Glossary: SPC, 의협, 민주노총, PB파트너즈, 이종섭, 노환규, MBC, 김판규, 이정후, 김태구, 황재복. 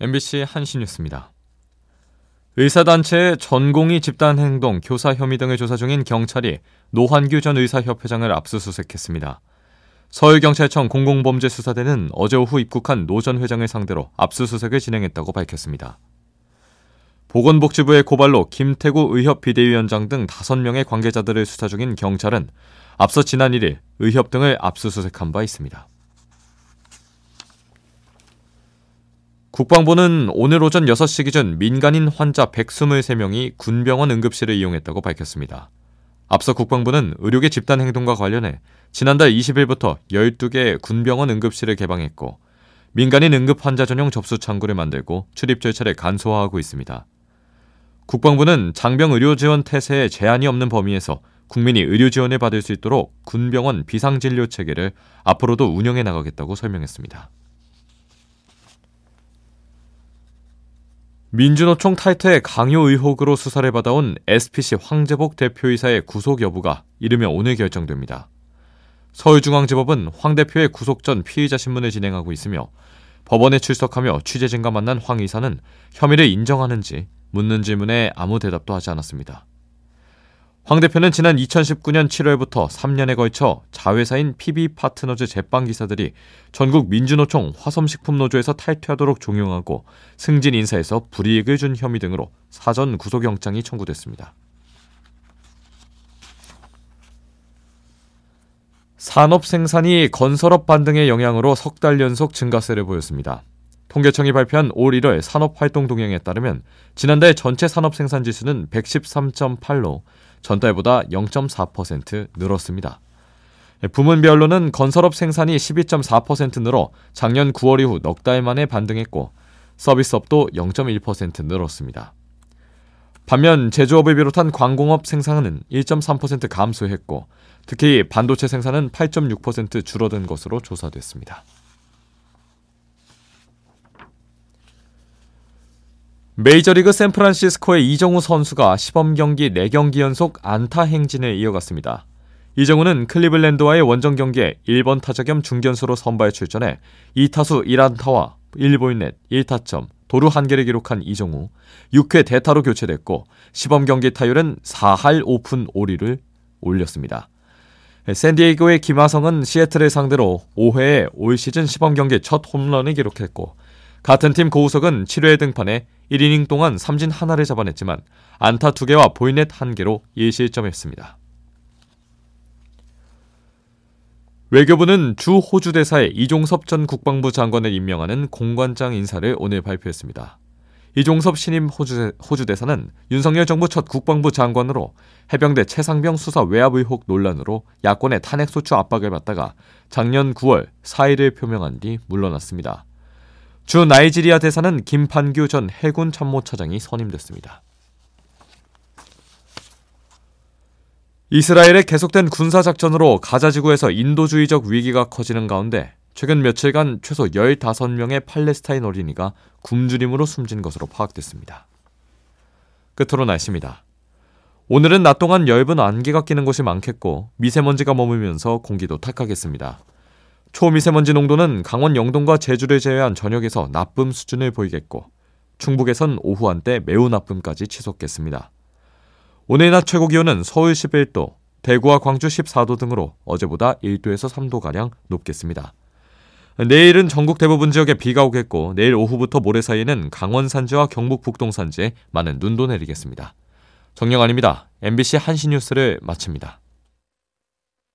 MBC 한신뉴스입니다. 의사단체의 전공의 집단행동, 교사 혐의 등을 조사 중인 경찰이 노환규 전 의사협회장을 압수수색했습니다. 서울경찰청 공공범죄수사대는 어제 오후 입국한 노 전 회장을 상대로 압수수색을 진행했다고 밝혔습니다. 보건복지부의 고발로 김태구 의협 비대위원장 등 5명의 관계자들을 수사 중인 경찰은 앞서 지난 1일 의협 등을 압수수색한 바 있습니다. 국방부는 오늘 오전 6시 기준 민간인 환자 123명이 군병원 응급실을 이용했다고 밝혔습니다. 앞서 국방부는 의료계 집단 행동과 관련해 지난달 20일부터 12개의 군병원 응급실을 개방했고 민간인 응급 환자 전용 접수 창구를 만들고 출입 절차를 간소화하고 있습니다. 국방부는 장병 의료 지원 태세에 제한이 없는 범위에서 국민이 의료 지원을 받을 수 있도록 군병원 비상진료 체계를 앞으로도 운영해 나가겠다고 설명했습니다. 민주노총 탈퇴 강요 의혹으로 수사를 받아온 SPC 황재복 대표이사의 구속 여부가 이르면 오늘 결정됩니다. 서울중앙지법은 황 대표의 구속 전 피의자 신문을 진행하고 있으며 법원에 출석하며 취재진과 만난 황 이사는 혐의를 인정하는지 묻는 질문에 아무 대답도 하지 않았습니다. 황 대표는 지난 2019년 7월부터 3년에 걸쳐 자회사인 PB파트너즈 제빵기사들이 전국 민주노총 화섬식품노조에서 탈퇴하도록 종용하고 승진 인사에서 불이익을 준 혐의 등으로 사전 구속영장이 청구됐습니다. 산업생산이 건설업 반등의 영향으로 3달 연속 증가세를 보였습니다. 통계청이 발표한 올 1월 산업활동 동향에 따르면 지난달 전체 산업생산지수는 113.8로 전달보다 0.4% 늘었습니다. 부문별로는 건설업 생산이 12.4% 늘어 작년 9월 이후 4달 만에 반등했고 서비스업도 0.1% 늘었습니다. 반면 제조업을 비롯한 광공업 생산은 1.3% 감소했고 특히 반도체 생산은 8.6% 줄어든 것으로 조사됐습니다. 메이저리그 샌프란시스코의 이정후 선수가 시범경기 4경기 연속 안타 행진을 이어갔습니다. 이정후는 클리블랜드와의 원정 경기에 1번 타자 겸 중견수로 선발 출전해 2타수 1안타와 1볼넷 1타점, 도루 1개를 기록한 이정후 6회 대타로 교체됐고 시범경기 타율은 4할 5푼 5리를 올렸습니다. 샌디에이고의 김하성은 시애틀을 상대로 5회에 올 시즌 시범경기 첫 홈런을 기록했고 같은 팀 고우석은 7회 등판에 1이닝 동안 삼진 하나를 잡아냈지만 안타 2개와 볼넷 1개로 1실점했습니다. 외교부는 주 호주 대사의 이종섭 전 국방부 장관을 임명하는 공관장 인사를 오늘 발표했습니다. 이종섭 신임 호주 대사는 윤석열 정부 첫 국방부 장관으로 해병대 최상병 수사 외압 의혹 논란으로 야권의 탄핵소추 압박을 받다가 작년 9월 사의를 표명한 뒤 물러났습니다. 주 나이지리아 대사는 김판규 전 해군 참모차장이 선임됐습니다. 이스라엘의 계속된 군사작전으로 가자지구에서 인도주의적 위기가 커지는 가운데 최근 며칠간 최소 15명의 팔레스타인 어린이가 굶주림으로 숨진 것으로 파악됐습니다. 끝으로 날씨입니다. 오늘은 낮 동안 엷은 안개가 끼는 곳이 많겠고 미세먼지가 머물면서 공기도 탁하겠습니다. 초미세먼지 농도는 강원 영동과 제주를 제외한 전역에서 나쁨 수준을 보이겠고 충북에선 오후 한때 매우 나쁨까지 치솟겠습니다. 오늘 낮 최고기온은 서울 11도, 대구와 광주 14도 등으로 어제보다 1도에서 3도가량 높겠습니다. 내일은 전국 대부분 지역에 비가 오겠고 내일 오후부터 모레 사이에는 강원 산지와 경북 북동 산지에 많은 눈도 내리겠습니다. 정영환입니다. MBC 한신뉴스를 마칩니다.